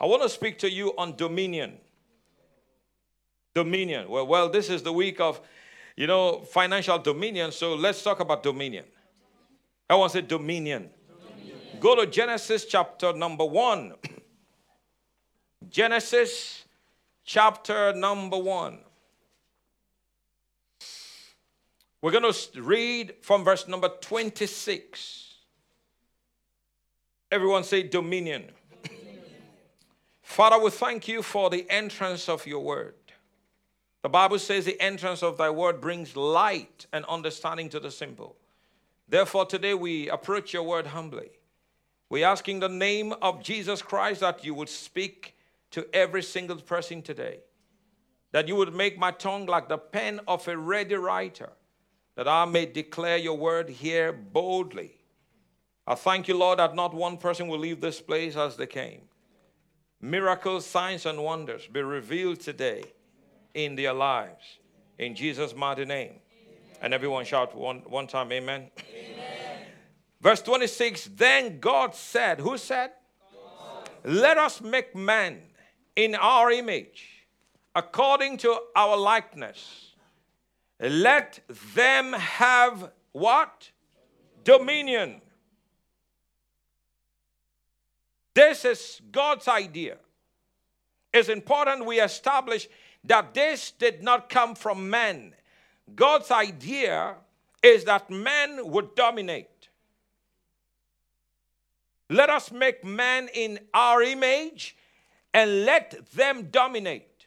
I want to speak to you on dominion. Dominion. Well, this is the week of, you know, financial dominion. So let's talk about dominion. I want to say dominion. Dominion. Go to Genesis chapter number 1. Genesis chapter number 1. We're going to read from verse number 26. Everyone say dominion. Dominion. Father, we thank you for the entrance of your word. The Bible says the entrance of thy word brings light and understanding to the simple. Therefore, today we approach your word humbly. We ask in the name of Jesus Christ that you would speak to every single person today. That you would make my tongue like the pen of a ready writer. That I may declare your word here boldly. I thank you, Lord, that not one person will leave this place as they came. Miracles, signs, and wonders be revealed today in their lives. In Jesus' mighty name. Amen. And everyone shout one time, amen. Amen. Verse 26, then God said, who said? God. Let us make man in our image, according to our likeness. Let them have what? Dominion. This is God's idea. It's important we establish that this did not come from man. God's idea is that man would dominate. Let us make man in our image and let them dominate.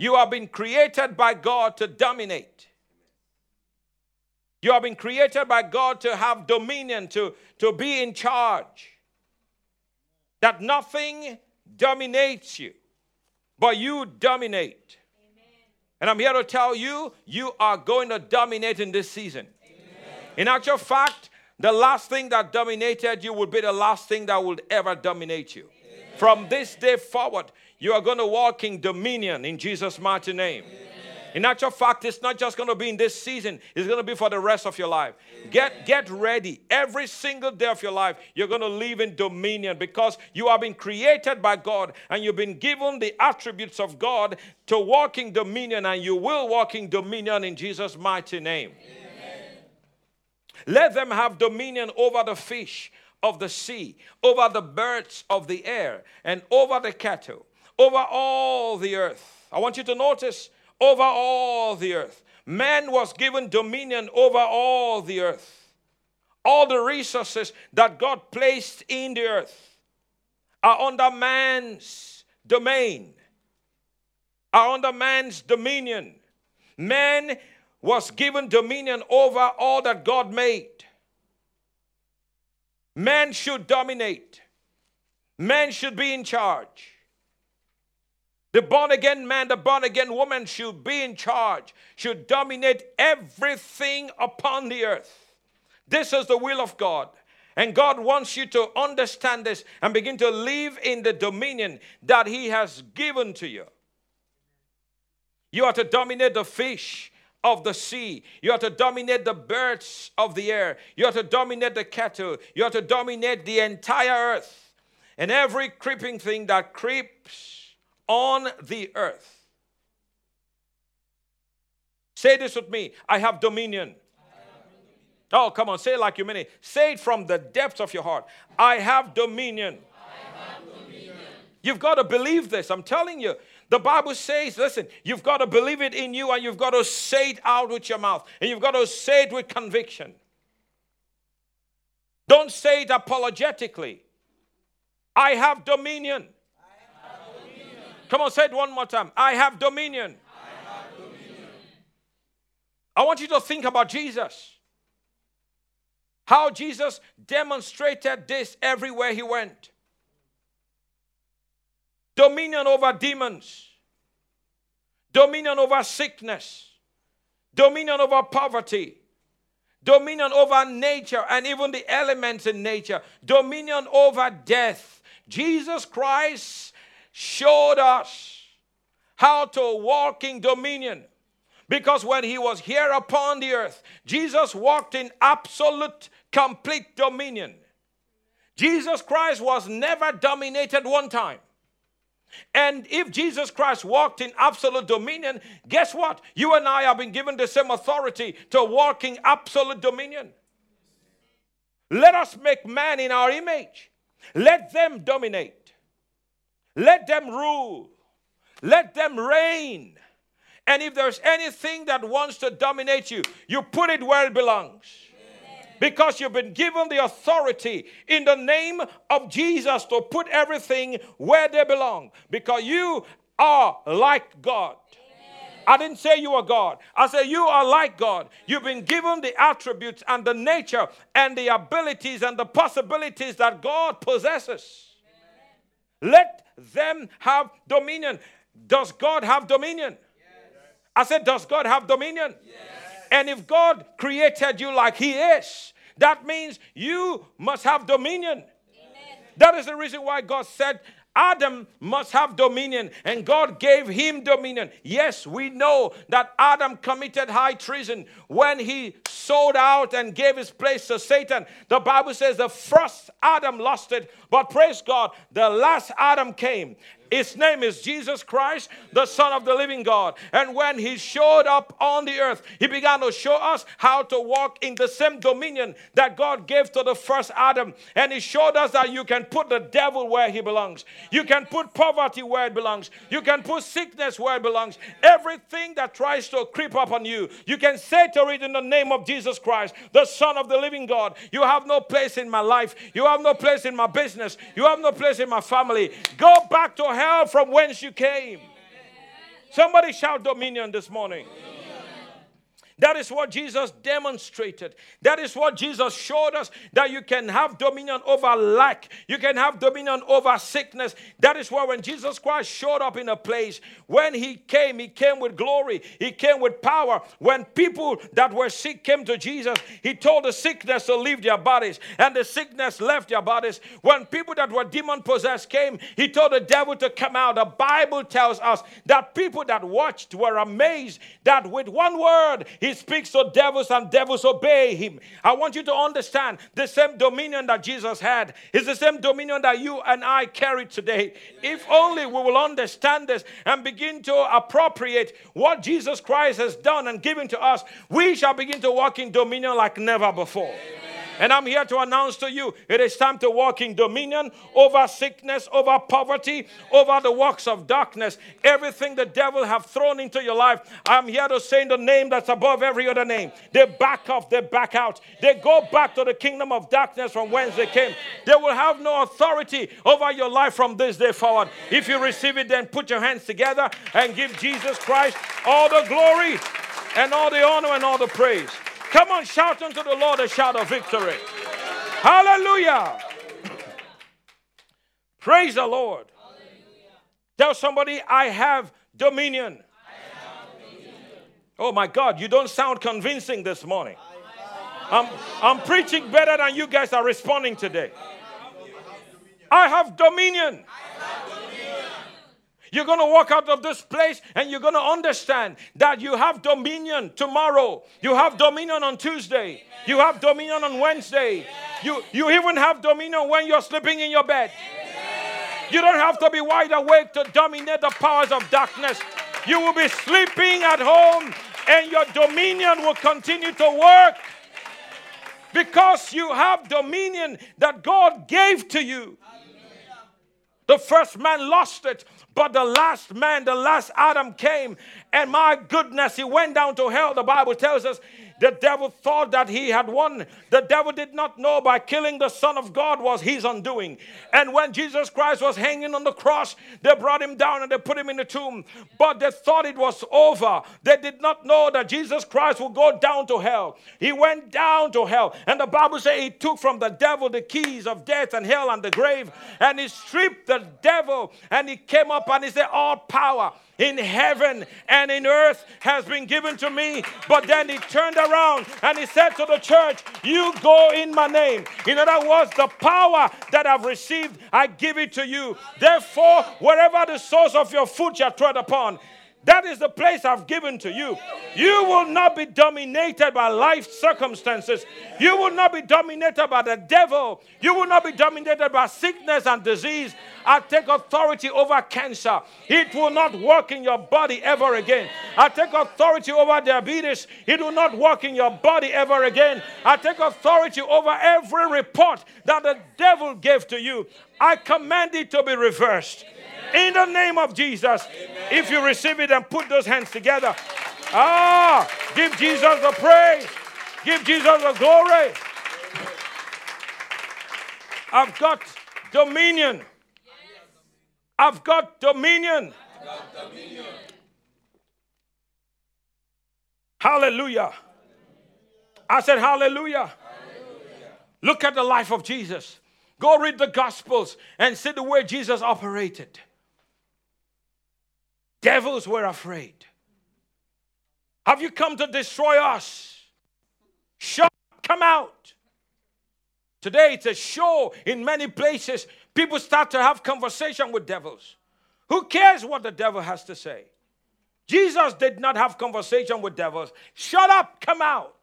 You have been created by God to dominate. You have been created by God to have dominion, to be in charge. That nothing dominates you, but you dominate. Amen. And I'm here to tell you, you are going to dominate in this season. Amen. In actual fact, the last thing that dominated you would be the last thing that would ever dominate you. Amen. From this day forward, you are going to walk in dominion in Jesus' mighty name. Amen. In actual fact, it's not just going to be in this season. It's going to be for the rest of your life. Get ready. Every single day of your life, you're going to live in dominion because you have been created by God and you've been given the attributes of God to walk in dominion, and you will walk in dominion in Jesus' mighty name. Amen. Let them have dominion over the fish of the sea, over the birds of the air, and over the cattle, over all the earth. I want you to notice, over all the earth. Man was given dominion over all the earth. All the resources that God placed in the earth are under man's domain, are under man's dominion. Man was given dominion over all that God made. Man should dominate. Man should be in charge. The born-again man, the born-again woman should be in charge, should dominate everything upon the earth. This is the will of God. And God wants you to understand this and begin to live in the dominion that he has given to you. You are to dominate the fish of the sea. You have to dominate the birds of the air. You have to dominate the cattle. You have to dominate the entire earth and every creeping thing that creeps on the earth. Say this with me. I have dominion. Oh, come on. Say it like you mean it. Say it from the depths of your heart. I have dominion. You've got to believe this. I'm telling you. The Bible says, listen, you've got to believe it in you, and you've got to say it out with your mouth. And you've got to say it with conviction. Don't say it apologetically. I have dominion. I have dominion. Come on, say it one more time. I have dominion. I have dominion. I want you to think about Jesus. How Jesus demonstrated this everywhere he went. Dominion over demons, dominion over sickness, dominion over poverty, dominion over nature and even the elements in nature, dominion over death. Jesus Christ showed us how to walk in dominion, because when he was here upon the earth, Jesus walked in absolute, complete dominion. Jesus Christ was never dominated one time. And if Jesus Christ walked in absolute dominion, guess what? You and I have been given the same authority to walk in absolute dominion. Let us make man in our image. Let them dominate. Let them rule. Let them reign. And if there's anything that wants to dominate you, you put it where it belongs. Because you've been given the authority in the name of Jesus to put everything where they belong. Because you are like God. I didn't say you are God. I said you are like God. You've been given the attributes and the nature and the abilities and the possibilities that God possesses. Let them have dominion. Does God have dominion? I said, does God have dominion? Yes. And if God created you like He is, that means you must have dominion. Amen. That is the reason why God said Adam must have dominion, and God gave him dominion. Yes, we know that Adam committed high treason when he sold out and gave his place to Satan. The Bible says the first Adam lost it, but praise God, the last Adam came. His name is Jesus Christ, the Son of the living God. And when He showed up on the earth, He began to show us how to walk in the same dominion that God gave to the first Adam. And He showed us that you can put the devil where he belongs. You can put poverty where it belongs. You can put sickness where it belongs. Everything that tries to creep up on you, you can say to it in the name of Jesus Christ, the Son of the living God, you have no place in my life. You have no place in my business. You have no place in my family. Go back to hell from whence you came. Amen. Somebody shout dominion this morning. Amen. That is what Jesus demonstrated. That is what Jesus showed us, that you can have dominion over lack. You can have dominion over sickness. That is why when Jesus Christ showed up in a place, when He came with glory. He came with power. When people that were sick came to Jesus, He told the sickness to leave their bodies, and the sickness left their bodies. When people that were demon-possessed came, He told the devil to come out. The Bible tells us that people that watched were amazed that with one word, He speaks to devils and devils obey Him. I want you to understand the same dominion that Jesus had is the same dominion that you and I carry today. If only we will understand this and begin to appropriate what Jesus Christ has done and given to us, we shall begin to walk in dominion like never before. Amen. And I'm here to announce to you, it is time to walk in dominion over sickness, over poverty, over the works of darkness. Everything the devil have thrown into your life, I'm here to say in the name that's above every other name. They back off, they back out. They go back to the kingdom of darkness from whence they came. They will have no authority over your life from this day forward. If you receive it, then put your hands together and give Jesus Christ all the glory and all the honor and all the praise. Come on, shout unto the Lord a shout of victory. Hallelujah. Praise the Lord. Hallelujah. Tell somebody, I have dominion. Oh my God, you don't sound convincing this morning. I'm preaching better than you guys are responding today. I have dominion. You're going to walk out of this place and you're going to understand that you have dominion tomorrow. You have dominion on Tuesday. You have dominion on Wednesday. You even have dominion when you're sleeping in your bed. You don't have to be wide awake to dominate the powers of darkness. You will be sleeping at home and your dominion will continue to work because you have dominion that God gave to you. The first man lost it. But the last man, the last Adam came, and my goodness, he went down to hell. The Bible tells us the devil thought that he had won. The devil did not know by killing the Son of God was his undoing. And when Jesus Christ was hanging on the cross, they brought Him down and they put Him in the tomb. But they thought it was over. They did not know that Jesus Christ would go down to hell. He went down to hell. And the Bible says He took from the devil the keys of death and hell and the grave. And He stripped the devil and He came up and He said, all power in heaven and in earth has been given to me. But then He turned around and He said to the church, you go in my name. In other words, the power that I've received, I give it to you. Therefore, wherever the source of your foot shall tread upon, That is the place I've given to you. You will not be dominated by life circumstances. You will not be dominated by the devil. You will not be dominated by sickness and disease. I take authority over cancer. It will not work in your body ever again. I take authority over diabetes. It will not work in your body ever again. I take authority over every report that the devil gave to you. I command it to be reversed. In the name of Jesus. Amen. If you receive it, and put those hands together. Ah, give Jesus the praise. Give Jesus the glory. I've got dominion. I've got dominion. Hallelujah. I said hallelujah. Look at the life of Jesus. Go read the Gospels and see the way Jesus operated. Devils were afraid. Have you come to destroy us? Shut up, come out. Today it's a show in many places. People start to have conversation with devils. Who cares what the devil has to say? Jesus did not have conversation with devils. Shut up, come out.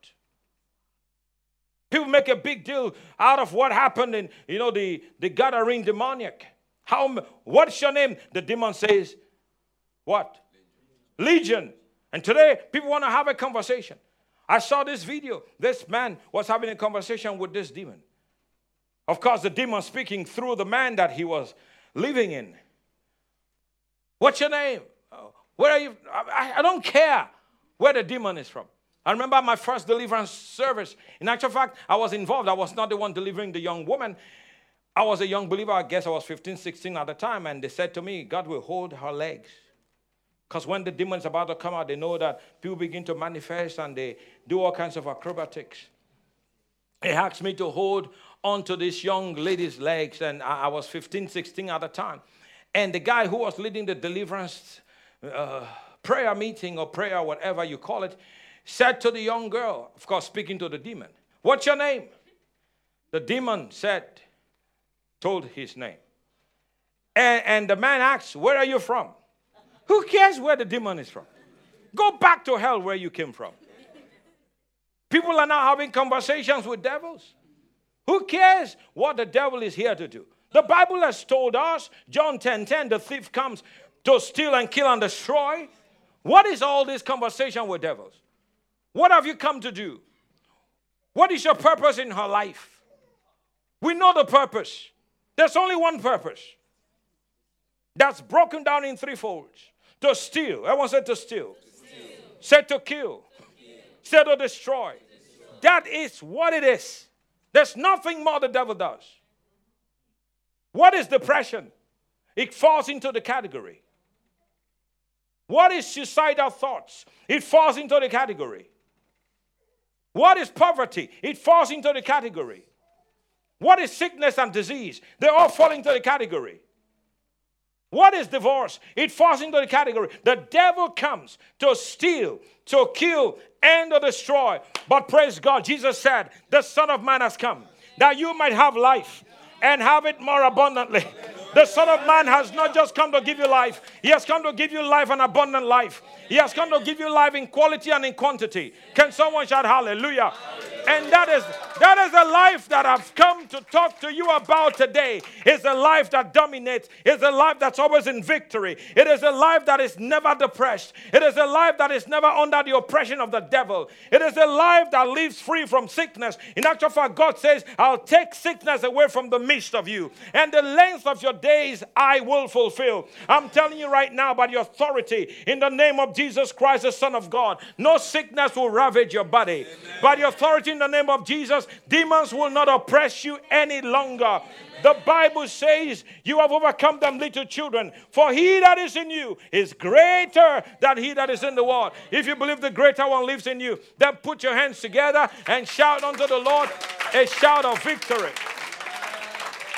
People make a big deal out of what happened in, the Gadarene demoniac. What's your name? The demon says, what? Legion. And today, people want to have a conversation. I saw this video. This man was having a conversation with this demon. Of course, the demon speaking through the man that he was living in. What's your name? Where are you? I don't care where the demon is from. I remember my first deliverance service. In actual fact, I was involved. I was not the one delivering the young woman. I was a young believer. I guess I was 15, 16 at the time. And they said to me, God will hold her legs. Because when the demon's about to come out, they know that people begin to manifest and they do all kinds of acrobatics. He asked me to hold onto this young lady's legs. And I was 15, 16 at the time. And the guy who was leading the deliverance prayer meeting or prayer, whatever you call it, said to the young girl, of course, speaking to the demon, what's your name? The demon told his name. And the man asked, where are you from? Who cares where the demon is from? Go back to hell where you came from. People are now having conversations with devils. Who cares what the devil is here to do? The Bible has told us, John 10:10, the thief comes to steal and kill and destroy. What is all this conversation with devils? What have you come to do? What is your purpose in her life? We know the purpose. There's only one purpose. That's broken down in threefolds. To steal. Everyone said to steal. Said to kill. Said to destroy. That is what it is. There's nothing more the devil does. What is depression? It falls into the category. What is suicidal thoughts? It falls into the category. What is poverty? It falls into the category. What is sickness and disease? They all fall into the category. What is divorce? It falls into the category. The devil comes to steal, to kill, and to destroy. But praise God, Jesus said, the Son of Man has come, that you might have life and have it more abundantly. The Son of Man has not just come to give you life. He has come to give you life, an abundant life. He has come to give you life in quality and in quantity. Can someone shout hallelujah? And that is the life that I've come to talk to you about today. It's a life that dominates. It's a life that's always in victory. It is a life that is never depressed. It is a life that is never under the oppression of the devil. It is a life that lives free from sickness. In actual fact, God says, I'll take sickness away from the midst of you, and the length of your days I will fulfill. I'm telling you right now, by the authority in the name of Jesus Christ, the Son of God, no sickness will ravage your body. Amen. By the authority in the name of Jesus, demons will not oppress you any longer. Amen. The Bible says, you have overcome them, little children, for he that is in you is greater than he that is in the world. If you believe the greater one lives in you, then put your hands together and shout unto the Lord a shout of victory.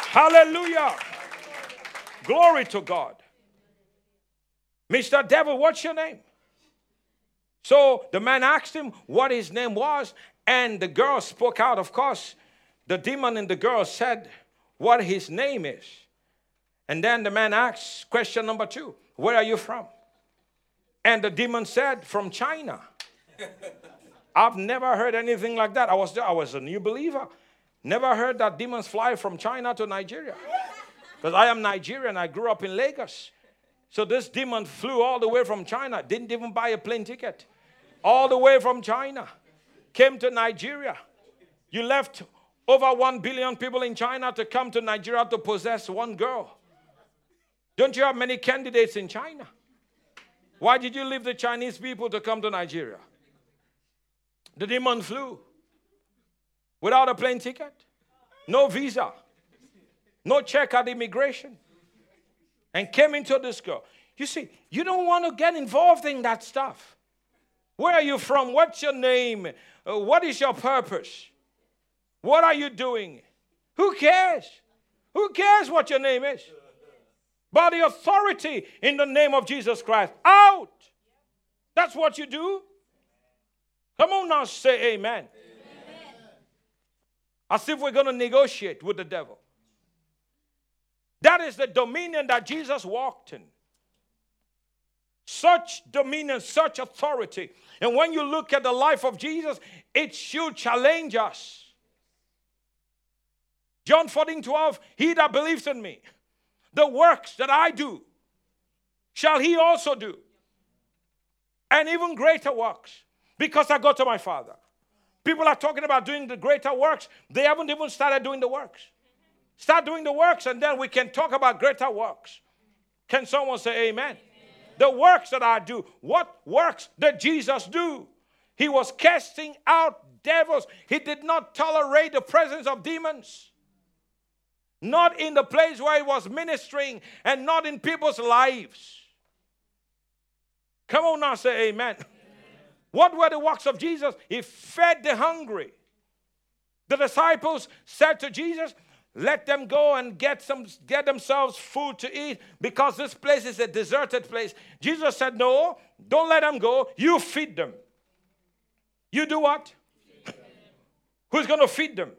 Hallelujah. Glory to God. Mr. Devil, what's your name? So the man asked him what his name was, and the girl spoke out. Of course, the demon and the girl said what his name is. And then the man asked question number 2, where are you from? And the demon said, from China. I've never heard anything like that. I was a new believer. Never heard that demons fly from China to Nigeria. Because I am Nigerian. I grew up in Lagos. So this demon flew all the way from China. Didn't even buy a plane ticket. All the way from China. Came to Nigeria. You left over 1 billion people in China to come to Nigeria to possess one girl. Don't you have many candidates in China? Why did you leave the Chinese people to come to Nigeria? The demon flew without a plane ticket, no visa, no check at immigration, and came into this girl. You see, you don't want to get involved in that stuff. Where are you from? What's your name? What is your purpose? What are you doing? Who cares? Who cares what your name is? By the authority in the name of Jesus Christ, out. That's what you do. Come on now, say amen. Amen. As if we're going to negotiate with the devil. That is the dominion that Jesus walked in. Such dominion, such authority. And when you look at the life of Jesus, it should challenge us. John 14:12, he that believes in me, the works that I do, shall he also do. And even greater works. Because I go to my Father. People are talking about doing the greater works. They haven't even started doing the works. Start doing the works and then we can talk about greater works. Can someone say amen? Amen. The works that I do. What works did Jesus do? He was casting out devils. He did not tolerate the presence of demons. Not in the place where he was ministering and not in people's lives. Come on now, say amen. Amen. What were the works of Jesus? He fed the hungry. The disciples said to Jesus, let them go and get themselves food to eat because this place is a deserted place. Jesus said, no, don't let them go. You feed them. You do what? Who's going to feed them?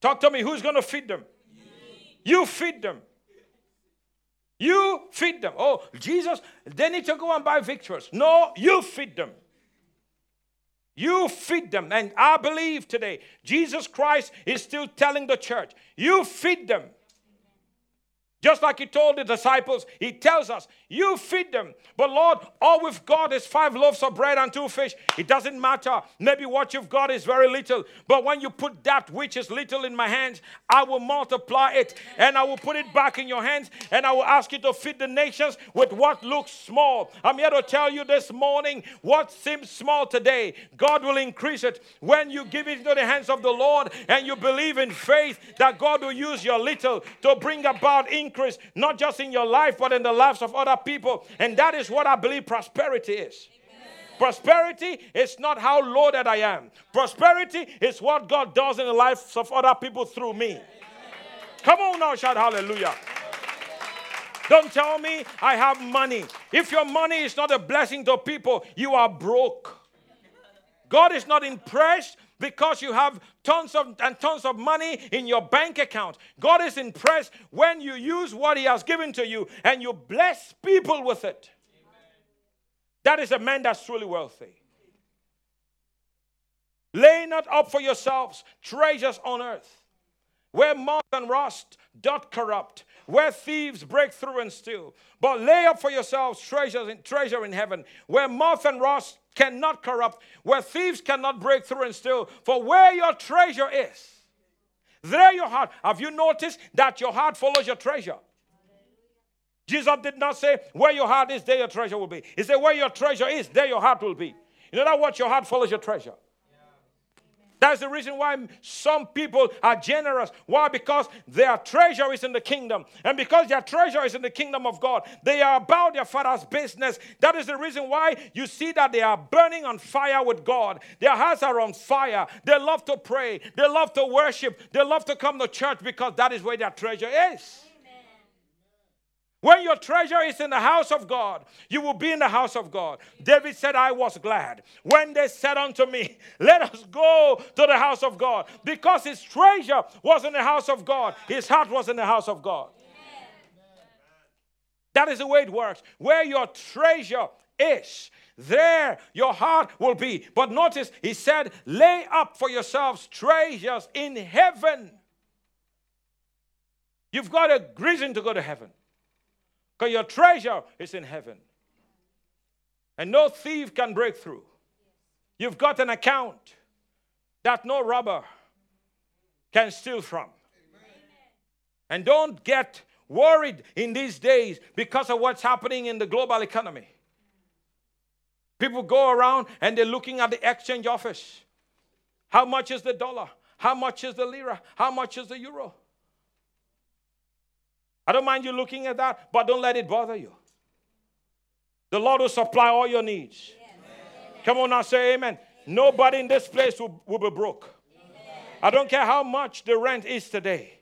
Talk to me. Who's going to feed them? You feed them. You feed them. Oh, Jesus, they need to go and buy victuals. No, you feed them. You feed them. And I believe today, Jesus Christ is still telling the church, you feed them. Just like he told the disciples, he tells us, you feed them. But Lord, all we've got is 5 loaves of bread and 2 fish. It doesn't matter. Maybe what you've got is very little. But when you put that which is little in my hands, I will multiply it. And I will put it back in your hands. And I will ask you to feed the nations with what looks small. I'm here to tell you this morning, what seems small today, God will increase it. When you give it into the hands of the Lord and you believe in faith that God will use your little to bring about increase, not just in your life, but in the lives of other people. And that is what I believe prosperity is. Amen. Prosperity is not how low that I am. Prosperity is what God does in the lives of other people through me. Amen. Come on now, shout hallelujah. Don't tell me I have money. If your money is not a blessing to people, you are broke. God is not impressed because you have tons of and tons of money in your bank account. God is impressed when you use what he has given to you and you bless people with it. Amen. That is a man that's truly wealthy. Lay not up for yourselves treasures on earth, where moth and rust doth corrupt, where thieves break through and steal. But lay up for yourselves treasure in heaven, where moth and rust cannot corrupt, where thieves cannot break through and steal. For where your treasure is, there your heart. Have you noticed that your heart follows your treasure? Jesus did not say, where your heart is, there your treasure will be. He said, where your treasure is, there your heart will be. You know that what your heart follows your treasure. That's the reason why some people are generous. Why? Because their treasure is in the kingdom. And because their treasure is in the kingdom of God, they are about their Father's business. That is the reason why you see that they are burning on fire with God. Their hearts are on fire. They love to pray. They love to worship. They love to come to church because that is where their treasure is. When your treasure is in the house of God, you will be in the house of God. David said, I was glad when they said unto me, let us go to the house of God. Because his treasure was in the house of God. His heart was in the house of God. Amen. That is the way it works. Where your treasure is, there your heart will be. But notice, he said, lay up for yourselves treasures in heaven. You've got a reason to go to heaven, because your treasure is in heaven. And no thief can break through. You've got an account that no robber can steal from. Amen. And don't get worried in these days because of what's happening in the global economy. People go around and they're looking at the exchange office. How much is the dollar? How much is the lira? How much is the euro? I don't mind you looking at that, but don't let it bother you. The Lord will supply all your needs. Amen. Come on now, say amen. Nobody in this place will be broke. Amen. I don't care how much the rent is today.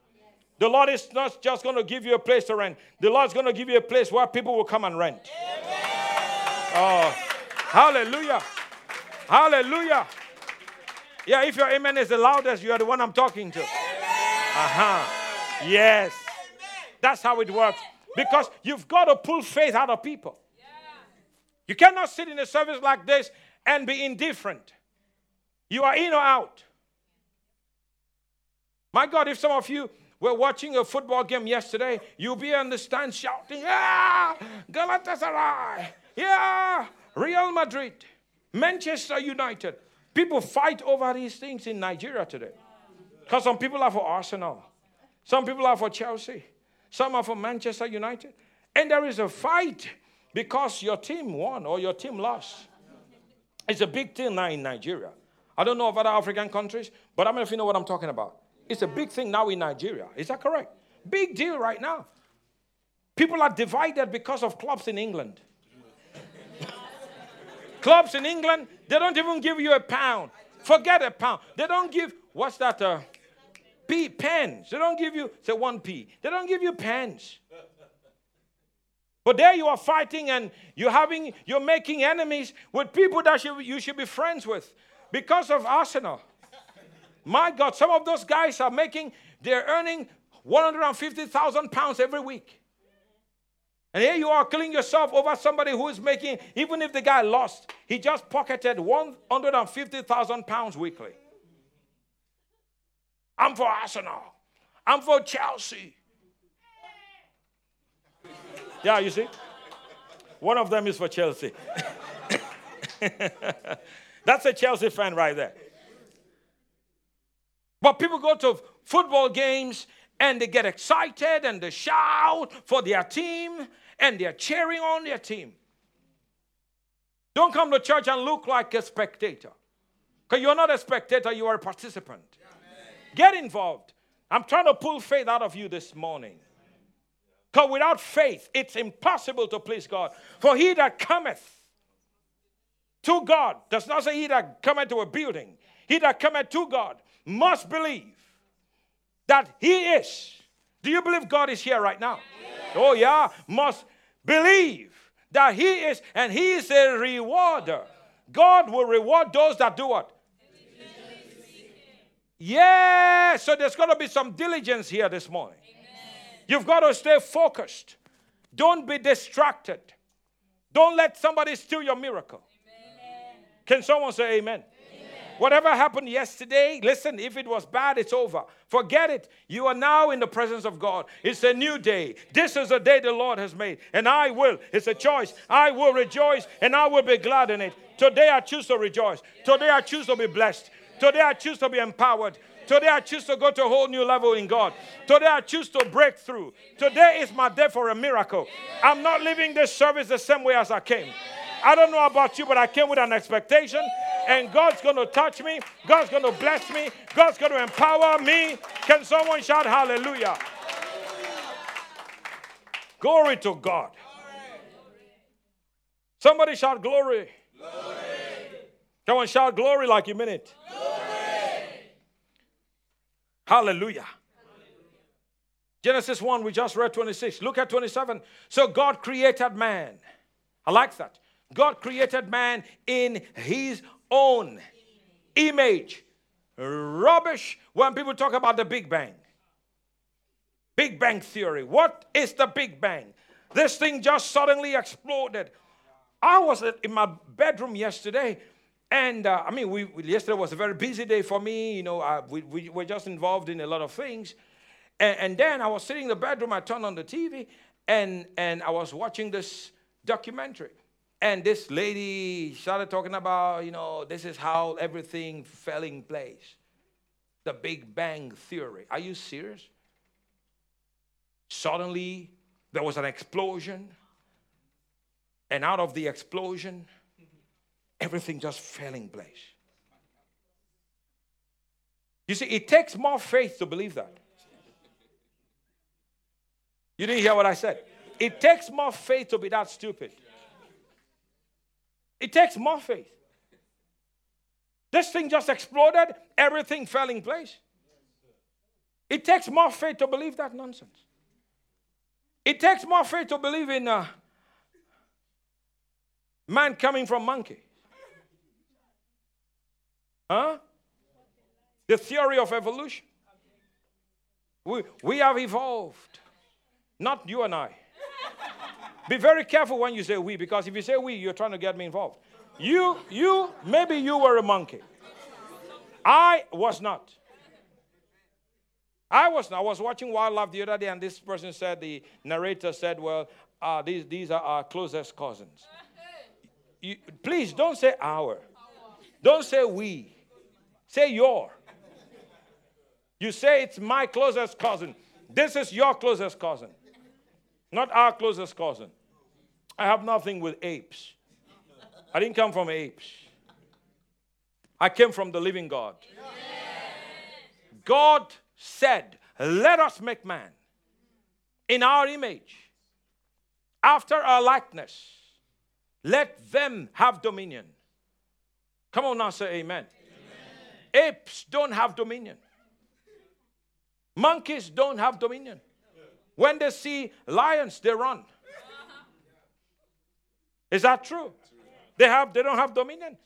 The Lord is not just going to give you a place to rent. The Lord is going to give you a place where people will come and rent. Amen. Oh, hallelujah. Hallelujah. Yeah, if your amen is the loudest, you are the one I'm talking to. Uh-huh. Yes. That's how it works. Because you've got to pull faith out of people. You cannot sit in a service like this and be indifferent. You are in or out. My God, if some of you were watching a football game yesterday, you'll be on the stand shouting, "Ah, Galatasaray, yeah, Real Madrid, Manchester United." People fight over these things in Nigeria today. Because some people are for Arsenal. Some people are for Chelsea. Some are for Manchester United. And there is a fight because your team won or your team lost. It's a big thing now in Nigeria. I don't know of other African countries, but I'm going to know what I'm talking about. It's a big thing now in Nigeria. Is that correct? Big deal right now. People are divided because of clubs in England. Clubs in England, they don't even give you a £1. Forget a £1. They don't give, what's that? Pens. They don't give you, say 1p. They don't give you pens. But there you are fighting and you're making enemies with people that you should be friends with because of Arsenal. My God, some of those guys are they're earning £150,000 every week. And here you are killing yourself over somebody who is making, even if the guy lost, he just pocketed £150,000 weekly. I'm for Arsenal. I'm for Chelsea. Yeah, you see? One of them is for Chelsea. That's a Chelsea fan right there. But people go to football games and they get excited and they shout for their team and they're cheering on their team. Don't come to church and look like a spectator. Because you're not a spectator, you are a participant. Get involved. I'm trying to pull faith out of you this morning. Because without faith, it's impossible to please God. For he that cometh to God, does not say he that cometh to a building, he that cometh to God must believe that he is. Do you believe God is here right now? Yes. Oh yeah, must believe that he is, and he is a rewarder. God will reward those that do what? Yes, so there's going to be some diligence here this morning. You've got to stay focused. Don't be distracted. Don't let somebody steal your miracle. Amen. Can someone say amen? Amen? Whatever happened yesterday, listen, if it was bad, it's over. Forget it. You are now in the presence of God. It's a new day. This is a day the Lord has made. And I will. It's a choice. I will rejoice and I will be glad in it. Today I choose to rejoice. Today I choose to be blessed. Today I choose to be empowered. Today I choose to go to a whole new level in God. Today I choose to break through. Today is my day for a miracle. I'm not leaving this service the same way as I came. I don't know about you, but I came with an expectation. And God's going to touch me. God's going to bless me. God's going to empower me. Can someone shout hallelujah? Glory to God. Somebody shout glory. Glory. Someone shout glory like you mean it. Hallelujah. Hallelujah. Genesis 1, we just read 26. Look at 27. So God created man. I like that. God created man in his own image. Rubbish when people talk about the Big Bang. Big Bang theory. What is the Big Bang? This thing just suddenly exploded. I was in my bedroom yesterday. And I mean, yesterday was a very busy day for me. You know, we were just involved in a lot of things. And then I was sitting in the bedroom. I turned on the TV, and I was watching this documentary. And this lady started talking about, you know, this is how everything fell in place. The Big Bang Theory. Are you serious? Suddenly, there was an explosion. And out of the explosion, everything just fell in place. You see, it takes more faith to believe that. You didn't hear what I said. It takes more faith to be that stupid. It takes more faith. This thing just exploded. Everything fell in place. It takes more faith to believe that nonsense. It takes more faith to believe in man coming from monkey. Huh? The theory of evolution. We have evolved. Not you and I. Be very careful when you say we, because if you say we, you're trying to get me involved. You, maybe you were a monkey. I was not. I was watching Wildlife the other day, and this person said, the narrator said, well, these are our closest cousins. You, please don't say our. Don't say we. Say your. You say it's my closest cousin. This is your closest cousin. Not our closest cousin. I have nothing with apes. I didn't come from apes. I came from the living God. God said, let us make man in our image, after our likeness. Let them have dominion. Come on now, say amen. Amen. Apes don't have dominion. Monkeys don't have dominion. When they see lions, they run. Is that true? They don't have dominion.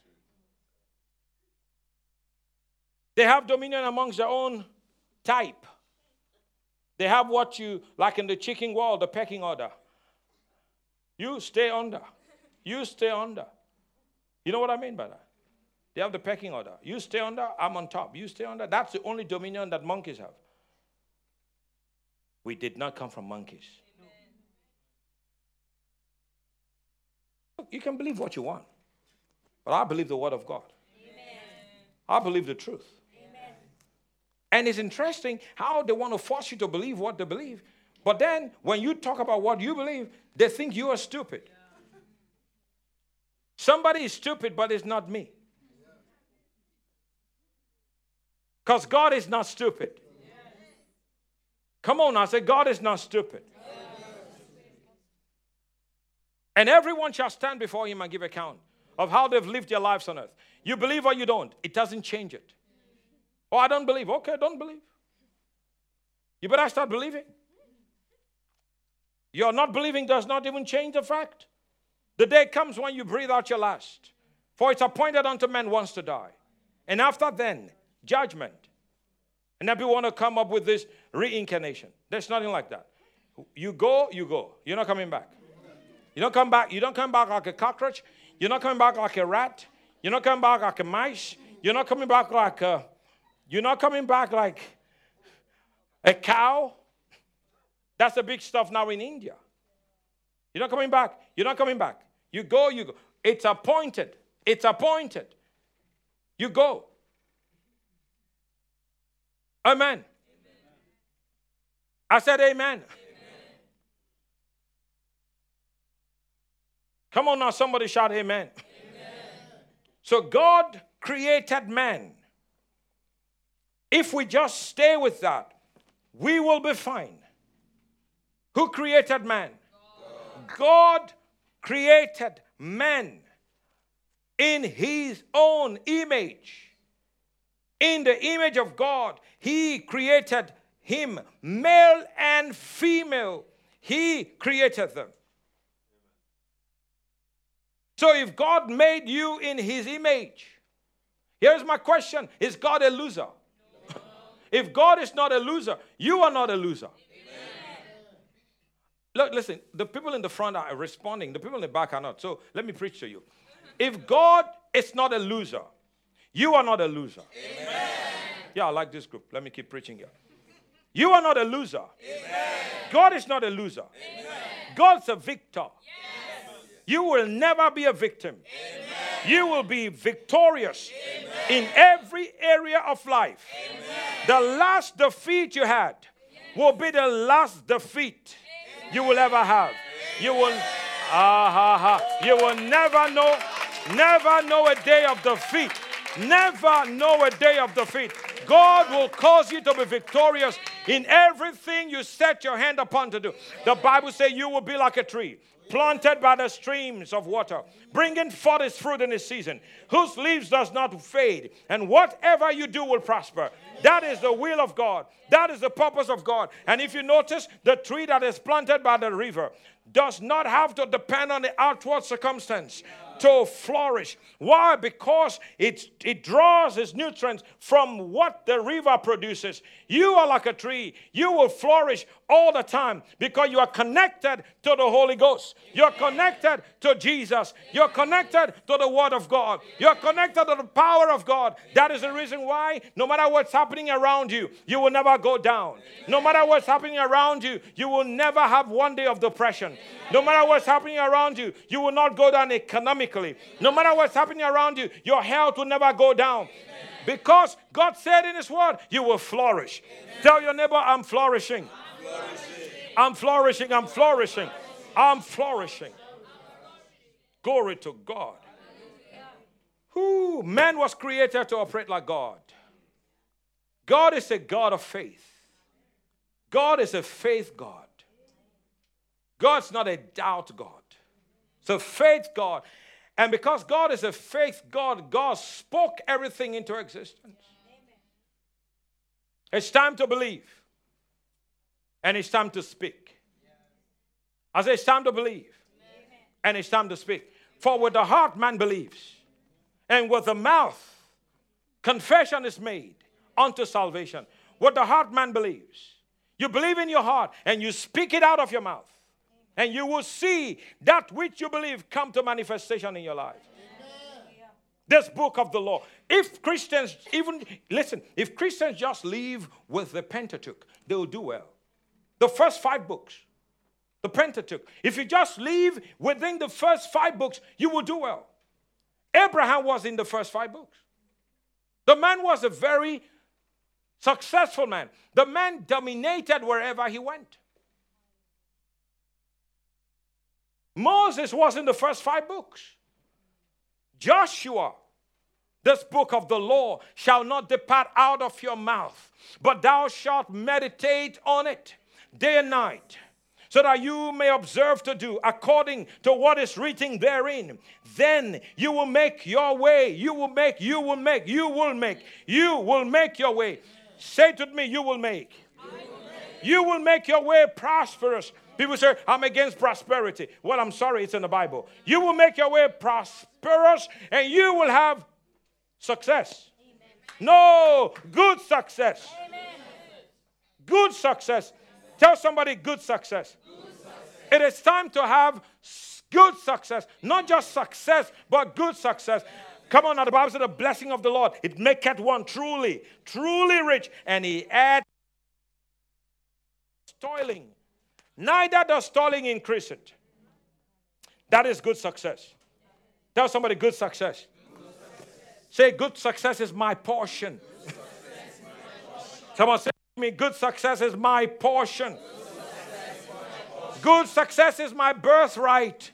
They have dominion amongst their own type. They have what you, like in the chicken world, the pecking order. You stay under. You stay under. You know what I mean by that? They have the pecking order. You stay under, I'm on top. You stay under. That's the only dominion that monkeys have. We did not come from monkeys. Amen. You can believe what you want, but I believe the Word of God. Amen. I believe the truth. Amen. And it's interesting how they want to force you to believe what they believe, but then when you talk about what you believe, they think you are stupid. Yeah. Somebody is stupid, but it's not me. Because God is not stupid. Come on, I say, God is not stupid. And everyone shall stand before him and give account of how they've lived their lives on earth. You believe or you don't. It doesn't change it. Oh, I don't believe. Okay, don't believe. You better start believing. Your not believing does not even change the fact. The day comes when you breathe out your last. For it's appointed unto men once to die. And after then, judgment. And then people want to come up with this reincarnation. There's nothing like that. You go, you go. You're not coming back. You don't come back. You don't come back like a cockroach. You're not coming back like a rat. You're not coming back like a mice. You're not coming back like a. You're not coming back like a cow. That's the big stuff now in India. You're not coming back. You're not coming back. You go, you go. It's appointed. It's appointed. You go. Amen. Amen. I said amen. Amen. Come on now, somebody shout amen. Amen. So God created man. If we just stay with that, we will be fine. Who created man? God created man in his own image. In the image of God, he created him, male and female. He created them. So if God made you in his image, here's my question. Is God a loser? No. If God is not a loser, you are not a loser. Amen. Look, listen, the people in the front are responding. The people in the back are not. So let me preach to you. If God is not a loser, you are not a loser. Amen. Yeah, I like this group. Let me keep preaching here. You are not a loser. Amen. God is not a loser. Amen. God's a victor. Yes. You will never be a victim. Amen. You will be victorious. Amen. In every area of life. Amen. The last defeat you had will be the last defeat you will ever have. You will, you will never know a day of defeat. Never know a day of defeat. God will cause you to be victorious in everything you set your hand upon to do. The Bible says you will be like a tree planted by the streams of water, bringing forth its fruit in its season, whose leaves does not fade, and whatever you do will prosper. That is the will of God. That is the purpose of God. And if you notice, the tree that is planted by the river does not have to depend on the outward circumstance to flourish. Why? Because it draws its nutrients from what the river produces. You are like a tree. You will flourish all the time because you are connected to the Holy Ghost. You're connected to Jesus. You're connected to the Word of God. You're connected to the power of God. That is the reason why no matter what's happening around you, you will never go down. No matter what's happening around you, you will never have one day of depression. No matter what's happening around you, you will not go down economically. No matter what's happening around you, your health will never go down. Because God said in His Word, you will flourish. Tell your neighbor, I'm flourishing. I'm flourishing. I'm flourishing. I'm flourishing. Glory to God. Who man was created to operate like God. God is a God of faith. God is a faith God. God's not a doubt God. It's a faith God. And because God is a faith God, God spoke everything into existence. It's time to believe. And it's time to speak. I say it's time to believe. Amen. And it's time to speak. For with the heart man believes. And with the mouth confession is made unto salvation. With the heart man believes. You believe in your heart and you speak it out of your mouth. And you will see that which you believe come to manifestation in your life. Amen. This book of the law. If Christians just live with the Pentateuch, they will do well. The first 5 books, the Pentateuch. If you just live within the first 5 books, you will do well. Abraham was in the first 5 books. The man was a very successful man. The man dominated wherever he went. Moses was in the first 5 books. Joshua, this book of the law shall not depart out of your mouth, but thou shalt meditate on it day and night, so that you may observe to do according to what is written therein. Then you will make your way. You will make your way. Say to me, you will make. You will make your way prosperous. People say, I'm against prosperity. Well, I'm sorry, it's in the Bible. You will make your way prosperous and you will have success. No, good success. Good success. Tell somebody good success. Good success. It is time to have good success. Not just success, but good success. Come on now, the Bible says the blessing of the Lord. It maketh one truly rich. And he adds toiling. Neither does toiling increase it. That is good success. Tell somebody good success. Good success. Say good success is my portion. Someone say me, good success is my portion. Good success is my birthright.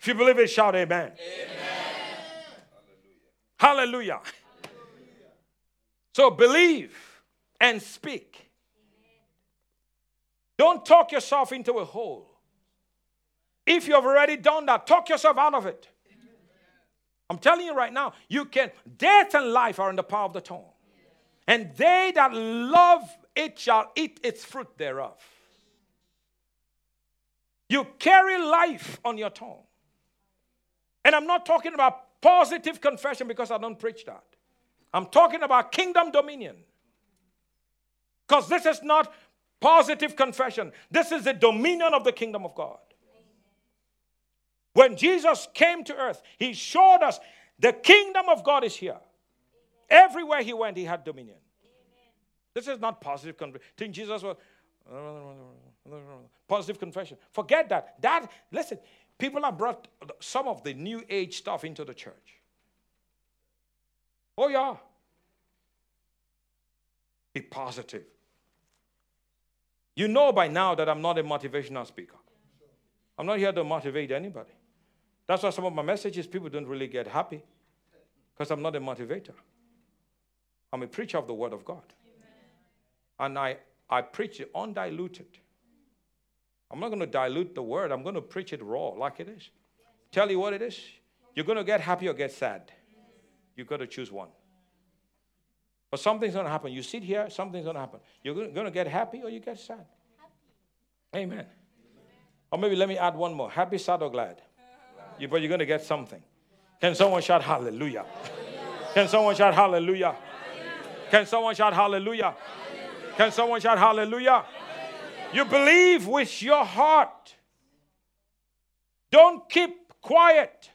If you believe it, shout amen. Hallelujah. So believe and speak. Don't talk yourself into a hole. If you have already done that, talk yourself out of it. I'm telling you right now, death and life are in the power of the tongue. And they that love it shall eat its fruit thereof. You carry life on your tongue. And I'm not talking about positive confession because I don't preach that. I'm talking about kingdom dominion. Because this is not Positive confession. This is the dominion of the kingdom of God. When Jesus came to earth, he showed us the kingdom of God is here. Everywhere he went, he had dominion. This is not positive confession. Think Jesus was positive confession. Forget that. Listen, people have brought some of the new age stuff into the church. Oh, yeah. Be positive. You know by now that I'm not a motivational speaker. I'm not here to motivate anybody. That's why some of my messages, people don't really get happy, because I'm not a motivator. I'm a preacher of the word of God. Amen. And I preach it undiluted. I'm not going to dilute the word. I'm going to preach it raw like it is. Tell you what it is. You're going to get happy or get sad. You've got to choose one. But something's going to happen. You sit here, something's going to happen. You're going to get happy or you get sad. Happy. Amen. Amen. Or maybe let me add one more. Happy, sad, or glad. But you're going to get something. Can someone shout hallelujah? Hallelujah. Can someone shout hallelujah? Hallelujah. Can someone shout hallelujah? Hallelujah. Can someone shout hallelujah? Hallelujah? You believe with your heart. Don't keep quiet.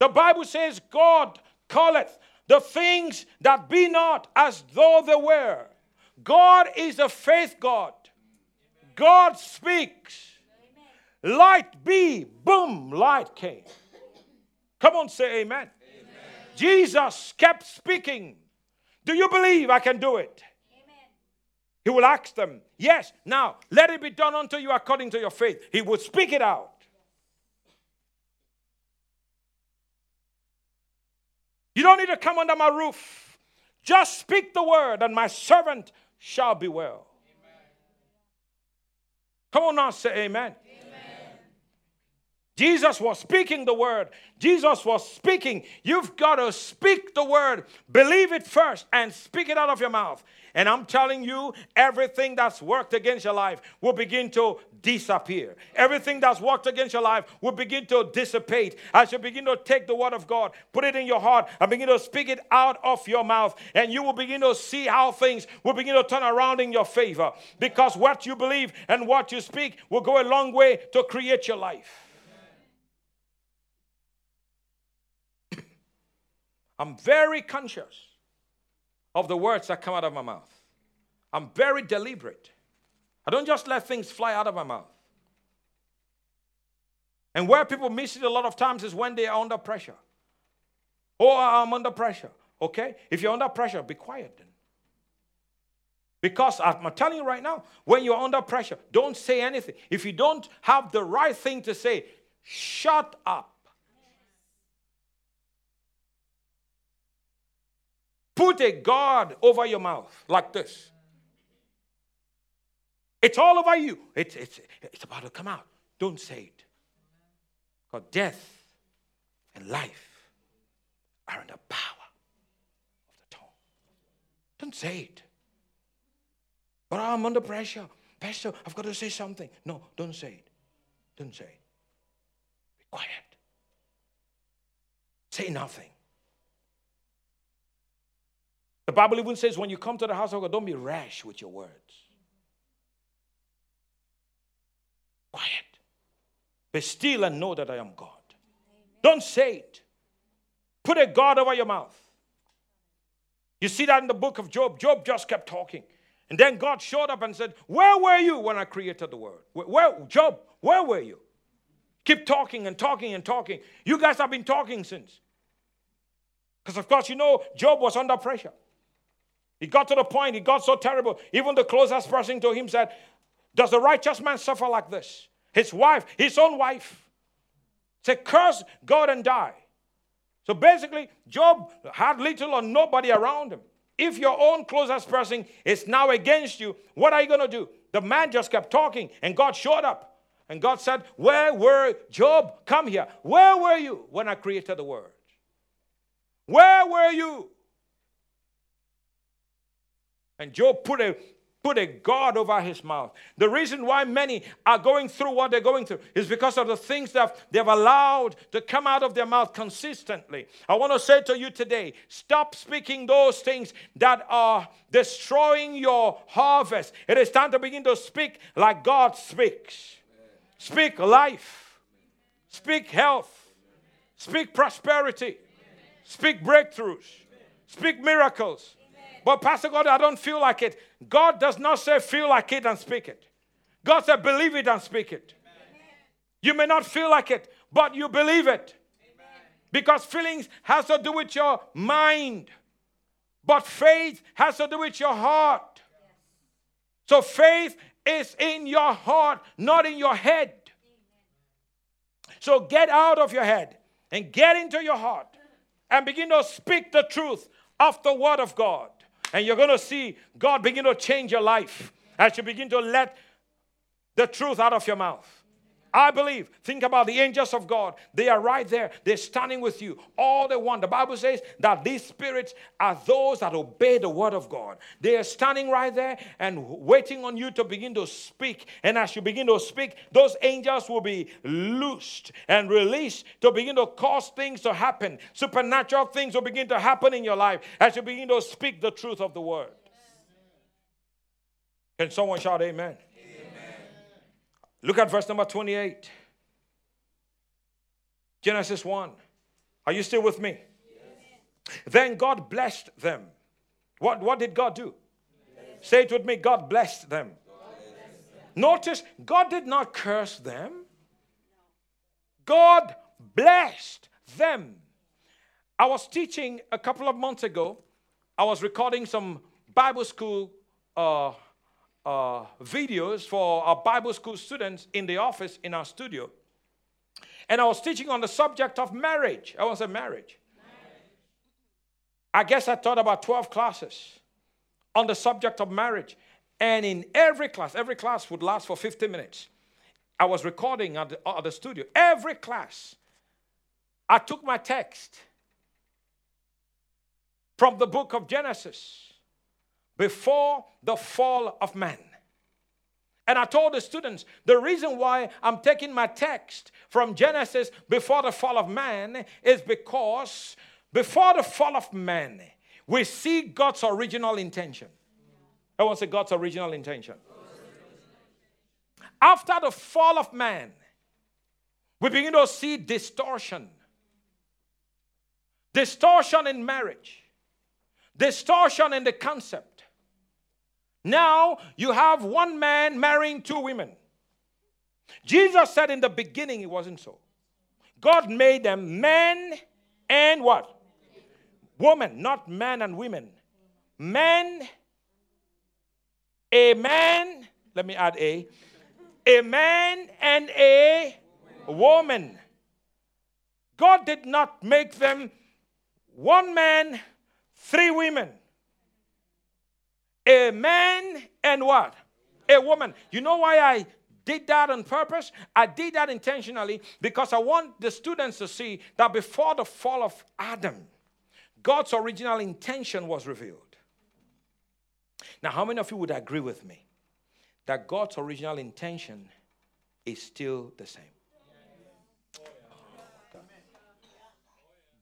The Bible says God calleth the things that be not as though they were. God is a faith God. God speaks. Light be. Boom. Light came. Come on, say amen. Amen. Jesus kept speaking. Do you believe I can do it? Amen. He will ask them. Yes. Now, let it be done unto you according to your faith. He would speak it out. You don't need to come under my roof. Just speak the word and my servant shall be well. Amen. Come on now, say amen. Amen. Jesus was speaking the word. Jesus was speaking. You've got to speak the word. Believe it first and speak it out of your mouth. And I'm telling you, everything that's worked against your life will begin to disappear. Everything that's worked against your life will begin to dissipate. As you begin to take the word of God, put it in your heart, and begin to speak it out of your mouth. And you will begin to see how things will begin to turn around in your favor. Because what you believe and what you speak will go a long way to create your life. I'm very conscious of the words that come out of my mouth. I'm very deliberate. I don't just let things fly out of my mouth. And where people miss it a lot of times is when they are under pressure. Oh, I'm under pressure. Okay? If you're under pressure, be quiet then. Because I'm telling you right now, when you're under pressure, don't say anything. If you don't have the right thing to say, shut up. Put a guard over your mouth like this. It's all over you. It's about to come out. Don't say it. Because death and life are in the power of the tongue. Don't say it. But I'm under pressure. Pastor, I've got to say something. No, don't say it. Don't say it. Be quiet. Say nothing. The Bible even says when you come to the house of God, don't be rash with your words. Quiet. Be still and know that I am God. Amen. Don't say it. Put a guard over your mouth. You see that in the book of Job. Job just kept talking. And then God showed up and said, where were you when I created the world? Job, where were you? Keep talking and talking and talking. You guys have been talking since. Because of course, you know, Job was under pressure. He got to the point, he got so terrible. Even the closest person to him said, does the righteous man suffer like this? His wife, his own wife, said, curse God and die. So basically, Job had little or nobody around him. If your own closest person is now against you, what are you going to do? The man just kept talking and God showed up. And God said, where were Job? Come here. Where were you when I created the world? Where were you? And Job put a Put a guard over his mouth. The reason why many are going through what they're going through is because of the things that they've allowed to come out of their mouth consistently. I want to say to you today, stop speaking those things that are destroying your harvest. It is time to begin to speak like God speaks. Speak life. Speak health. Speak prosperity. Speak breakthroughs. Speak miracles. But Pastor God, I don't feel like it. God does not say feel like it and speak it. God said believe it and speak it. Amen. You may not feel like it, but you believe it. Amen. Because feelings has to do with your mind. But faith has to do with your heart. So faith is in your heart, not in your head. So get out of your head and get into your heart and begin to speak the truth of the word of God. And you're going to see God begin to change your life as you begin to let the truth out of your mouth. I believe. Think about the angels of God. They are right there. They're standing with you. All they want. The Bible says that these spirits are those that obey the word of God. They are standing right there and waiting on you to begin to speak. And as you begin to speak, those angels will be loosed and released to begin to cause things to happen. Supernatural things will begin to happen in your life as you begin to speak the truth of the word. Can someone shout amen? Look at verse number 28. Genesis 1. Are you still with me? Yes. Then God blessed them. What did God do? Bless. Say it with me. God blessed them. God blessed them. Notice, God did not curse them. God blessed them. I was teaching a couple of months ago. I was recording some Bible school videos for our Bible school students in the office in our studio. And I was teaching on the subject of marriage. I was at marriage. I guess I taught about 12 classes on the subject of marriage. And in every class would last for 50 minutes. I was recording at the studio. Every class, I took my text from the book of Genesis. Before the fall of man. And I told the students, the reason why I'm taking my text from Genesis before the fall of man is because before the fall of man, we see God's original intention. I want to say God's original intention. After the fall of man, we begin to see distortion. Distortion in marriage. Distortion in the concept. Now you have one man marrying two women. Jesus said in the beginning it wasn't so. God made them men and what? Woman, not man and women. Men, a man, let me add a man and a woman. God did not make them one man, three women. A man and what? A woman. You know why I did that on purpose? I did that intentionally because I want the students to see that before the fall of Adam, God's original intention was revealed. Now, how many of you would agree with me that God's original intention is still the same?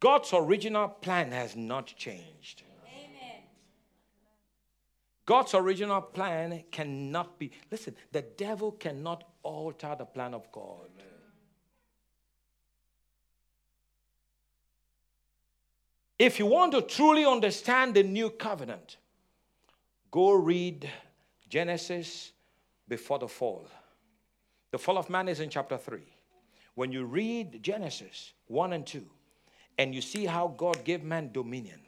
God's original plan has not changed. God's original plan cannot be. Listen, the devil cannot alter the plan of God. Amen. If you want to truly understand the new covenant, go read Genesis before the fall. The fall of man is in chapter 3. When you read Genesis 1 and 2, and you see how God gave man dominion,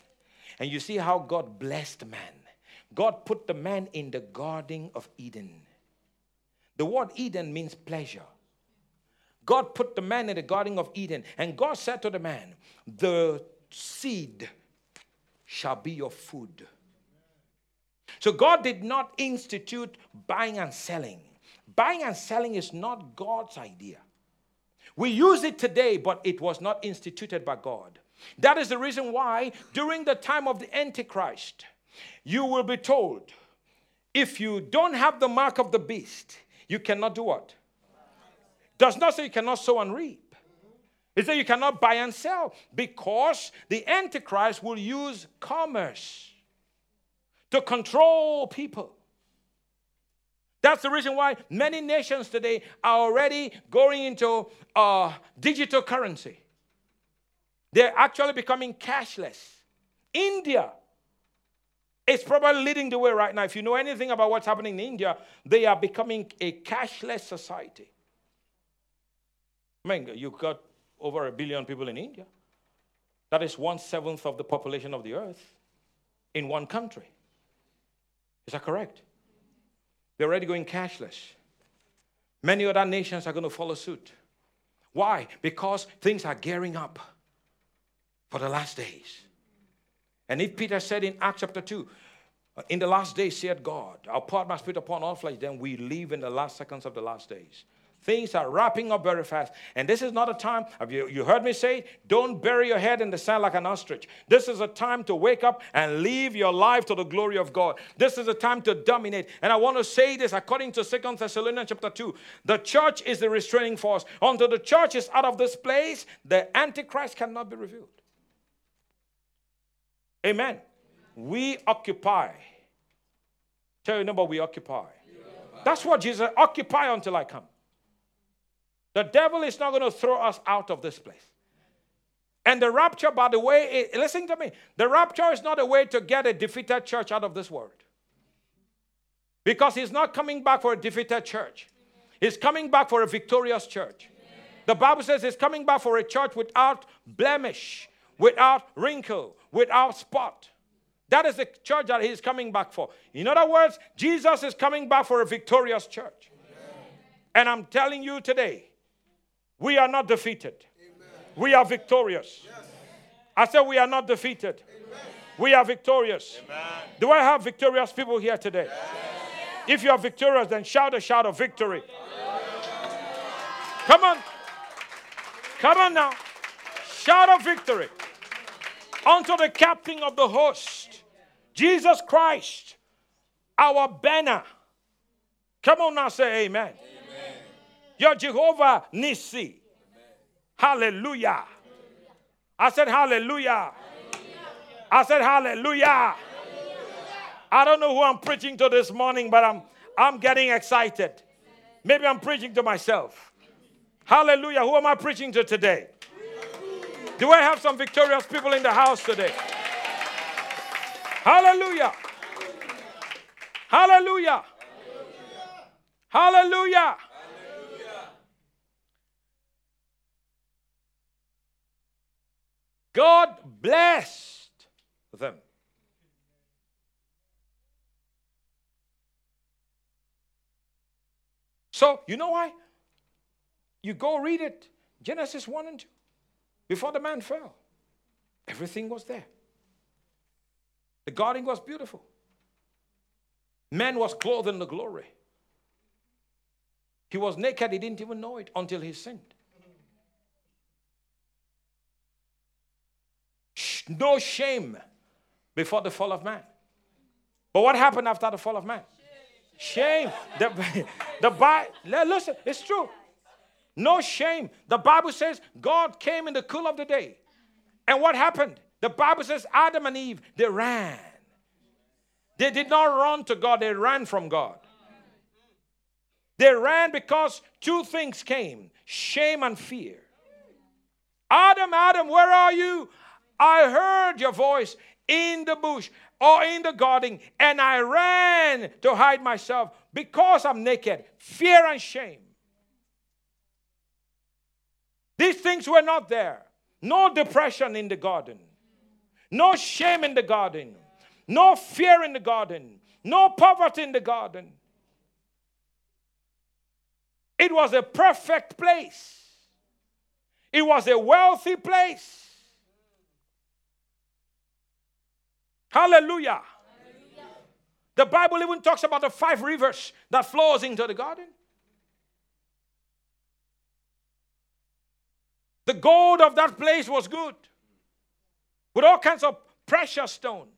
and you see how God blessed man, God put the man in the Garden of Eden. The word Eden means pleasure. God put the man in the Garden of Eden. And God said to the man, the seed shall be your food. So God did not institute buying and selling. Buying and selling is not God's idea. We use it today, but it was not instituted by God. That is the reason why during the time of the Antichrist, you will be told, If you don't have the mark of the beast, you cannot do what? Does not say you cannot sow and reap. It says you cannot buy and sell, because the Antichrist will use commerce to control people. That's the reason why many nations today are already going into digital currency. They're actually becoming cashless. India is probably leading the way right now. If you know anything about what's happening in India, they are becoming a cashless society. I mean, you've got over 1 billion people in India. That is 1/7 of the population of the earth in one country. Is that correct? They're already going cashless. Many other nations are going to follow suit. Why? Because things are gearing up for the last days. And if Peter said in Acts chapter 2, in the last days said God, I'll pour out my spirit upon all flesh, then we live in the last seconds of the last days. Things are wrapping up very fast. And this is not a time, you heard me say, don't bury your head in the sand like an ostrich. This is a time to wake up and live your life to the glory of God. This is a time to dominate. And I want to say this according to 2 Thessalonians chapter 2. The church is the restraining force. Until the church is out of this place, the Antichrist cannot be revealed. Amen. We occupy. Tell your neighbor, we occupy. That's what Jesus said, occupy until I come. The devil is not going to throw us out of this place. And the rapture, by the way, listen to me. The rapture is not a way to get a defeated church out of this world. Because he's not coming back for a defeated church. He's coming back for a victorious church. The Bible says he's coming back for a church without blemish, without wrinkle, without spot. That is the church that he's coming back for. In other words, Jesus is coming back for a victorious church. And I'm telling you today, we are not defeated. Amen. We are victorious. Yes. I said we are not defeated. Amen. We are victorious. Amen. Do I have victorious people here today? Yes. If you are victorious, then shout a shout of victory. Yes. Come on. Come on now. Shout of victory. Unto the captain of the host, Jesus Christ, our banner. Come on now, say amen. You're Jehovah Nissi. Hallelujah. I said hallelujah. I said hallelujah. I don't know who I'm preaching to this morning, but I'm getting excited. Maybe I'm preaching to myself. Hallelujah. Who am I preaching to today? Do I have some victorious people in the house today? Hallelujah. Hallelujah. Hallelujah. God blessed them. So, you know why? You go read it. Genesis 1 and 2. Before the man fell, everything was there. The garden was beautiful. Man was clothed in the glory. He was naked. He didn't even know it until he sinned. No shame before the fall of man. But what happened after the fall of man? Shame. Listen, it's true. No shame. The Bible says God came in the cool of the day. And what happened? The Bible says Adam and Eve, they ran. They did not run to God. They ran from God. They ran because two things came. Shame and fear. Adam, Adam, where are you? I heard your voice in the bush or in the garden, and I ran to hide myself because I'm naked. Fear and shame. These things were not there. No depression in the garden. No shame in the garden. No fear in the garden. No poverty in the garden. It was a perfect place. It was a wealthy place. Hallelujah. Hallelujah. The Bible even talks about the 5 rivers that flows into the garden. The gold of that place was good, with all kinds of precious stones.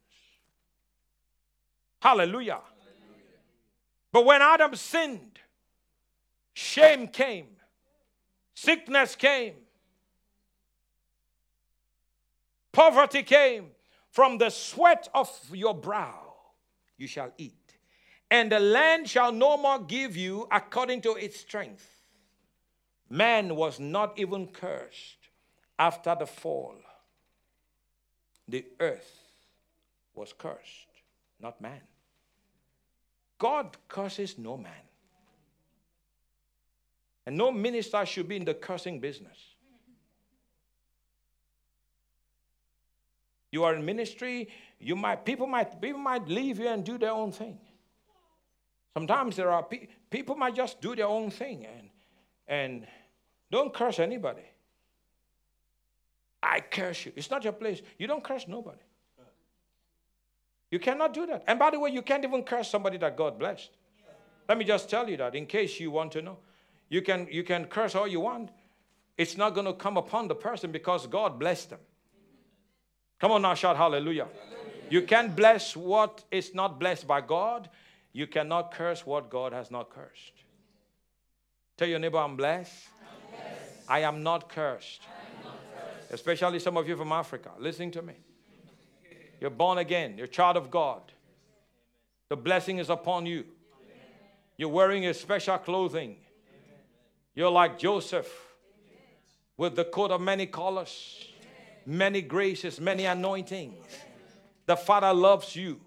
Hallelujah. Hallelujah. But when Adam sinned, shame came, sickness came, poverty came. From the sweat of your brow you shall eat, and the land shall no more give you according to its strength. Man was not even cursed after the fall. The earth was cursed, not man. God curses no man. And no minister should be in the cursing business. You are in ministry, people might leave you and do their own thing. Sometimes there are people might just do their own thing and don't curse anybody. I curse you. It's not your place. You don't curse nobody. You cannot do that. And by the way, you can't even curse somebody that God blessed. Yeah. Let me just tell you that in case you want to know. You can curse all you want. It's not going to come upon the person because God blessed them. Come on now, shout hallelujah. Hallelujah. You can't bless what is not blessed by God. You cannot curse what God has not cursed. Tell your neighbor, I'm blessed. I'm blessed. I am not cursed. I am not cursed. Especially some of you from Africa. Listen to me. You're born again. You're a child of God. The blessing is upon you. Amen. You're wearing a special clothing. Amen. You're like Joseph. Amen. With the coat of many colors. Amen. Many graces. Many anointings. Amen. The Father loves you. Amen.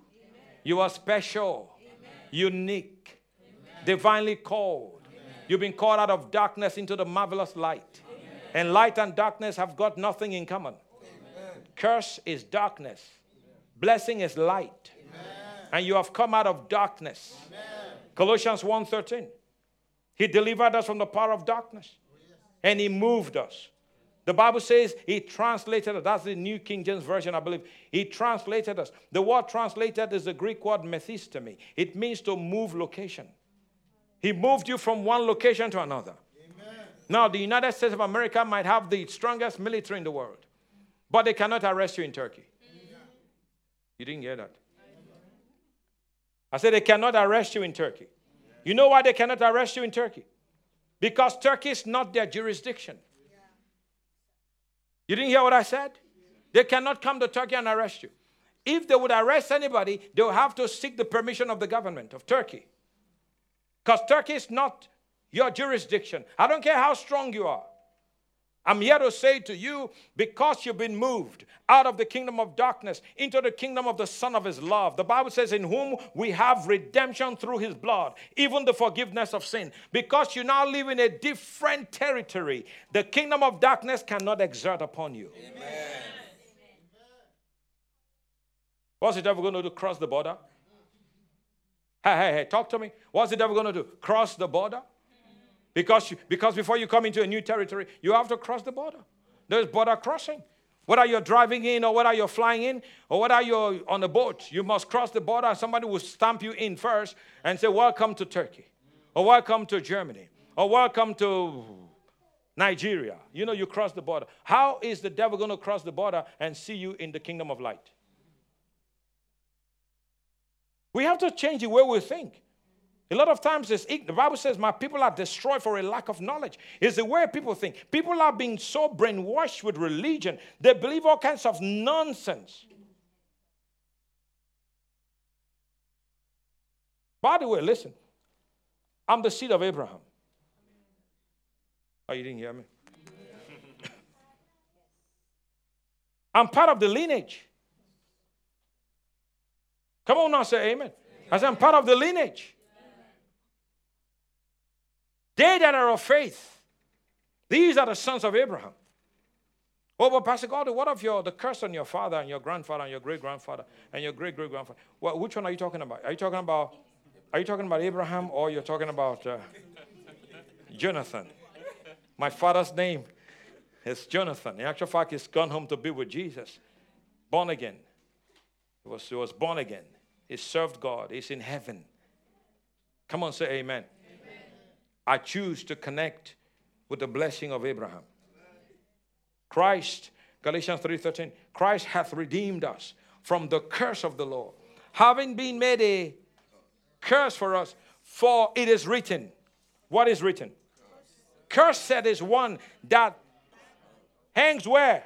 You are special. Amen. Unique. Amen. Divinely called. Amen. You've been called out of darkness into the marvelous light. Amen. And light and darkness have got nothing in common. Amen. Curse is darkness. Blessing is light. Amen. And you have come out of darkness. Amen. Colossians 1:13. He delivered us from the power of darkness. And He moved us. The Bible says He translated us. That's the New King James Version, I believe. He translated us. The word translated is the Greek word methystemi. It means to move location. He moved you from one location to another. Amen. Now, the United States of America might have the strongest military in the world. But they cannot arrest you in Turkey. You didn't hear that. I said they cannot arrest you in Turkey. You know why they cannot arrest you in Turkey? Because Turkey is not their jurisdiction. You didn't hear what I said? They cannot come to Turkey and arrest you. If they would arrest anybody, they would have to seek the permission of the government of Turkey. Because Turkey is not your jurisdiction. I don't care how strong you are. I'm here to say to you, because you've been moved out of the kingdom of darkness into the kingdom of the Son of His love. The Bible says, in whom we have redemption through His blood, even the forgiveness of sin. Because you now live in a different territory, the kingdom of darkness cannot exert upon you. Amen. What's the devil going to do? Cross the border? Hey, talk to me. What's the devil going to do? Cross the border? Because before you come into a new territory, you have to cross the border. There's border crossing. Whether you're driving in or whether you're flying in or whether you're on a boat, you must cross the border. Somebody will stamp you in first and say, welcome to Turkey, or welcome to Germany, or welcome to Nigeria. You know, you cross the border. How is the devil going to cross the border and see you in the kingdom of light? We have to change the way we think. A lot of times, the Bible says, my people are destroyed for a lack of knowledge. It's the way people think. People are being so brainwashed with religion. They believe all kinds of nonsense. By the way, listen. I'm the seed of Abraham. Oh, you didn't hear me? I'm part of the lineage. Come on now, say amen. I said, I'm part of the lineage. They that are of faith, these are the sons of Abraham. Oh, but Pastor God, what of the curse on your father and your grandfather and your great-grandfather and your great-great-grandfather? Well, which one are you talking about? Are you talking about Abraham, or you're talking about Jonathan? My father's name is Jonathan. In actual fact, he's gone home to be with Jesus. Born again. He was born again. He served God. He's in heaven. Come on, say amen. I choose to connect with the blessing of Abraham. Christ, Galatians 3:13, Christ hath redeemed us from the curse of the law, having been made a curse for us. for it is written. What is written? Cursed is one that hangs where?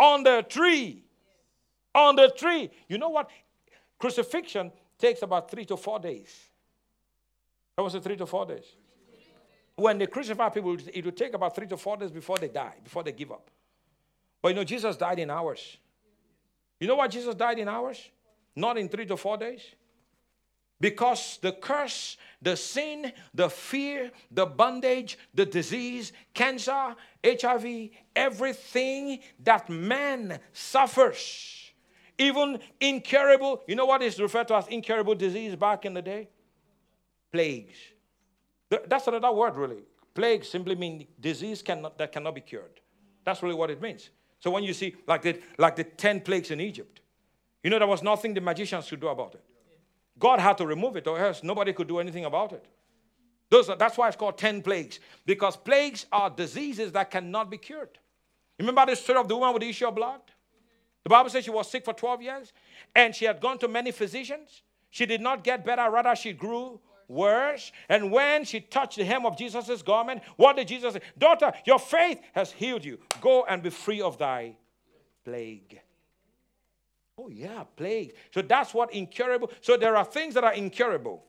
On the tree. On the tree. You know what? Crucifixion takes about 3 to 4 days. How was it, 3 to 4 days? When they crucify people, it would take about 3 to 4 days before they die, before they give up. But you know, Jesus died in hours. You know why Jesus died in hours? Not in 3 to 4 days. Because the curse, the sin, the fear, the bondage, the disease, cancer, HIV, everything that man suffers, even incurable, you know what is referred to as incurable disease back in the day? Plagues. That's another word, really. Plague simply means disease that cannot be cured. That's really what it means. So when you see like the 10 plagues in Egypt, you know there was nothing the magicians could do about it. God had to remove it, or else nobody could do anything about it. That's why it's called 10 plagues. Because plagues are diseases that cannot be cured. Remember the story of the woman with the issue of blood? The Bible says she was sick for 12 years, and she had gone to many physicians. She did not get better, rather she grew worse. And when she touched the hem of Jesus' garment, what did Jesus say? Daughter, your faith has healed you. Go and be free of thy plague. Oh, yeah, plague. So that's what incurable. So there are things that are incurable.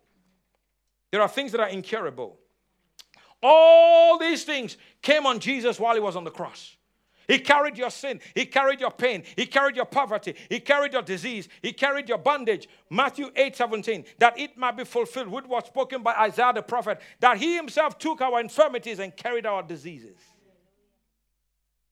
There are things that are incurable. All these things came on Jesus while he was on the cross. He carried your sin. He carried your pain. He carried your poverty. He carried your disease. He carried your bondage. Matthew 8:17, that it might be fulfilled, which was spoken by Isaiah the prophet, that he himself took our infirmities and carried our diseases.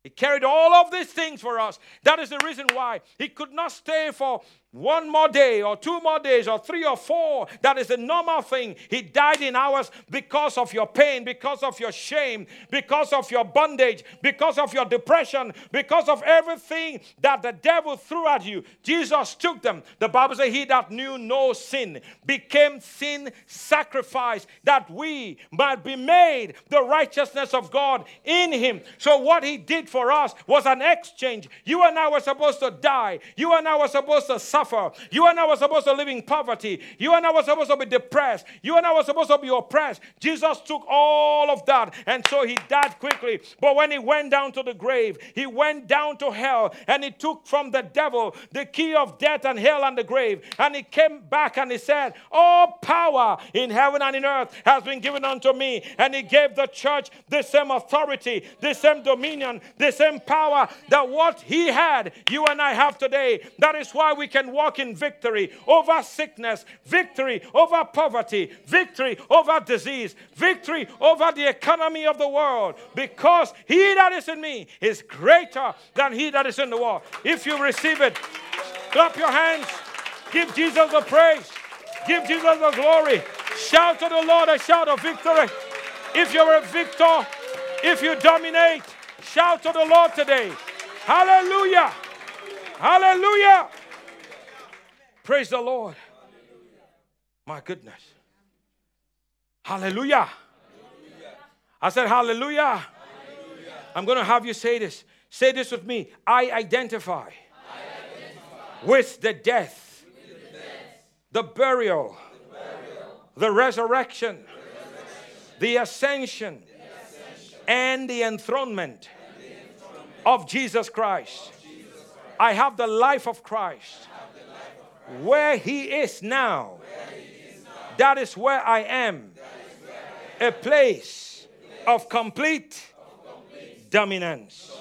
He carried all of these things for us. That is the reason why he could not stay for one more day or 2 more days or 3 or 4. That is the normal thing. He died in hours because of your pain, because of your shame, because of your bondage, because of your depression, because of everything that the devil threw at you. Jesus took them. The Bible says he that knew no sin became sin sacrifice that we might be made the righteousness of God in him. So what he did for us was an exchange. You and I were supposed to die. You and I were supposed to suffer. You and I were supposed to live in poverty. You and I were supposed to be depressed. You and I were supposed to be oppressed. Jesus took all of that, and so he died quickly. But when he went down to the grave, he went down to hell, and he took from the devil the key of death and hell and the grave. And he came back and he said, all power in heaven and in earth has been given unto me. And he gave the church the same authority, the same dominion, the same power that what he had, you and I have today. That is why we can walk in victory over sickness, victory over poverty, victory over disease, victory over the economy of the world, because he that is in me is greater than he that is in the world. If you receive it, clap your hands, give Jesus the praise, give Jesus the glory, shout to the Lord a shout of victory. If you're a victor, if you dominate, shout to the Lord today. Hallelujah! Hallelujah! Praise the Lord. Hallelujah. My goodness. Hallelujah. Hallelujah. I said hallelujah. Hallelujah. I'm going to have you say this. Say this with me. I identify with the death, the burial, the resurrection, the ascension, and the enthronement of Jesus Christ. I have the life of Christ. Where he is now, that is where I am. A place of complete dominance.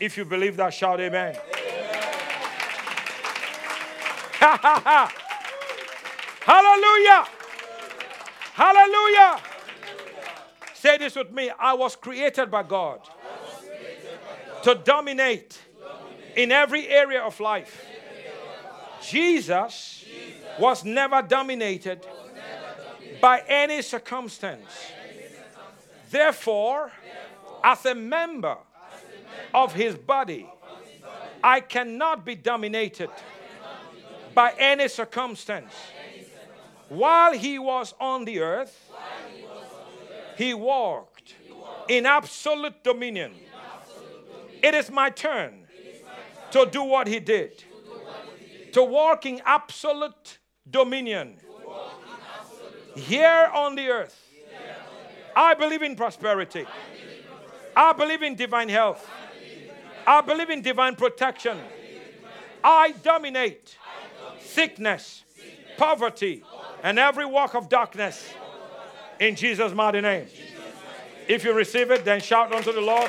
If you believe that, shout amen. Hallelujah! Hallelujah! Say this with me. I was created by God to dominate in every area of life. Jesus was never dominated by any circumstance. Therefore, as a member of his body, I cannot be dominated by any circumstance. While he was on the earth, he walked in absolute dominion. It is my turn to do what he did. To walk in absolute dominion. Here on the earth. I believe in prosperity. I believe in divine health. I believe in divine protection. I dominate sickness, poverty, and every walk of darkness in Jesus' mighty name. If you receive it, then shout unto the Lord.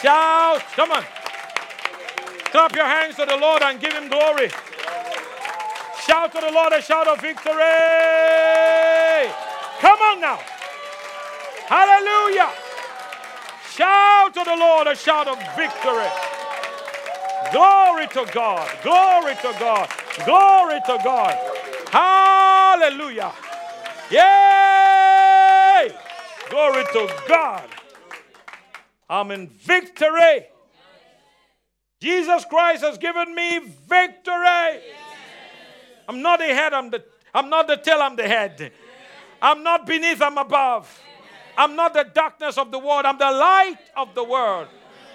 Shout. Come on. Clap your hands to the Lord and give Him glory. Shout to the Lord a shout of victory. Come on now. Hallelujah. Shout to the Lord a shout of victory. Glory to God. Glory to God. Glory to God. Hallelujah. Yay. Glory to God. I'm in victory. Jesus Christ has given me victory. I'm not the head, I'm not the tail, I'm the head. I'm not beneath, I'm above. I'm not the darkness of the world, I'm the light of the world.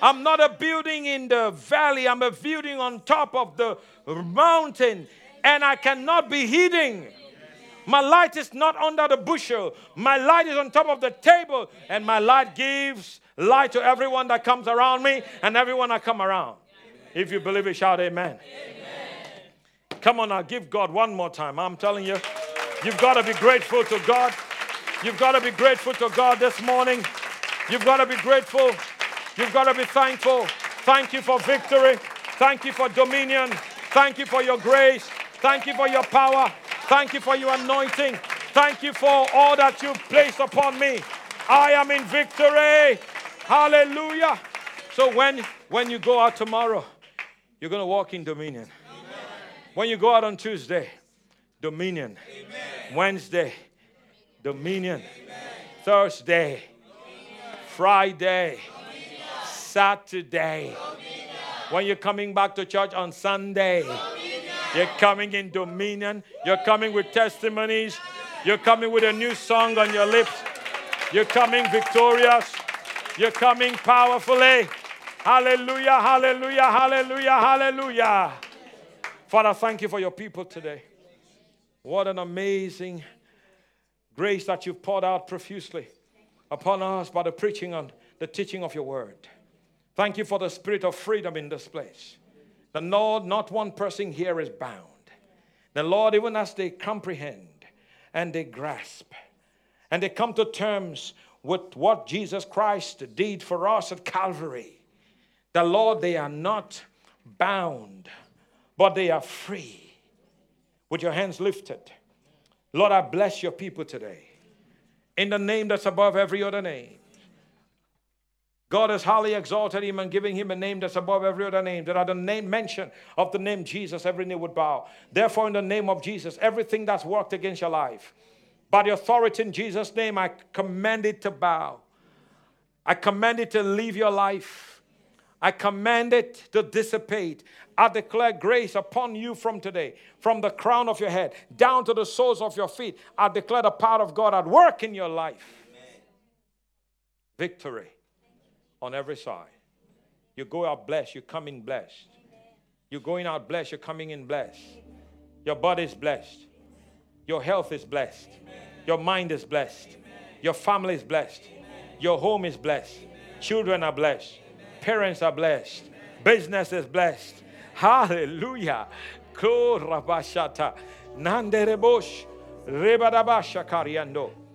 I'm not a building in the valley, I'm a building on top of the mountain, and I cannot be hidden. My light is not under the bushel. My light is on top of the table, and my light gives light to everyone that comes around me and everyone that come around. If you believe it, shout amen. Come on now, give God one more time. I'm telling you, you've got to be grateful to God. You've got to be grateful to God this morning. You've got to be grateful. You've got to be thankful. Thank you for victory. Thank you for dominion. Thank you for your grace. Thank you for your power. Thank you for your anointing. Thank you for all that you've placed upon me. I am in victory. Hallelujah. So when you go out tomorrow, you're going to walk in dominion. When you go out on Tuesday, dominion. Amen. Wednesday, dominion. Amen. Thursday, dominion. Friday, dominion. Saturday. Dominion. When you're coming back to church on Sunday, dominion. You're coming in dominion. You're coming with testimonies. You're coming with a new song on your lips. You're coming victorious. You're coming powerfully. Hallelujah, hallelujah, hallelujah, hallelujah. Father, thank you for your people today. What an amazing grace that you've poured out profusely upon us by the preaching and the teaching of your word. Thank you for the spirit of freedom in this place. The Lord, not one person here is bound. The Lord, even as they comprehend and they grasp and they come to terms with what Jesus Christ did for us at Calvary, the Lord, they are not bound, but they are free. With your hands lifted, Lord, I bless your people today. In the name that's above every other name. God has highly exalted him and given him a name that's above every other name. That at the name mention of the name Jesus, every knee would bow. Therefore, in the name of Jesus, everything that's worked against your life, by the authority in Jesus' name, I command it to bow. I command it to leave your life. I command it to dissipate. I declare grace upon you from today, from the crown of your head down to the soles of your feet. I declare the power of God at work in your life. Amen. Victory on every side. You go out blessed, you come in blessed. You're going out blessed, you're coming in blessed. Your body is blessed. Your health is blessed. Amen. Your mind is blessed. Amen. Your family is blessed. Amen. Your home is blessed. Amen. Children are blessed. Amen. Parents are blessed. Amen. Business is blessed. Amen. Hallelujah. Korabashata. Nanderebosh. Rebadabasha kariando.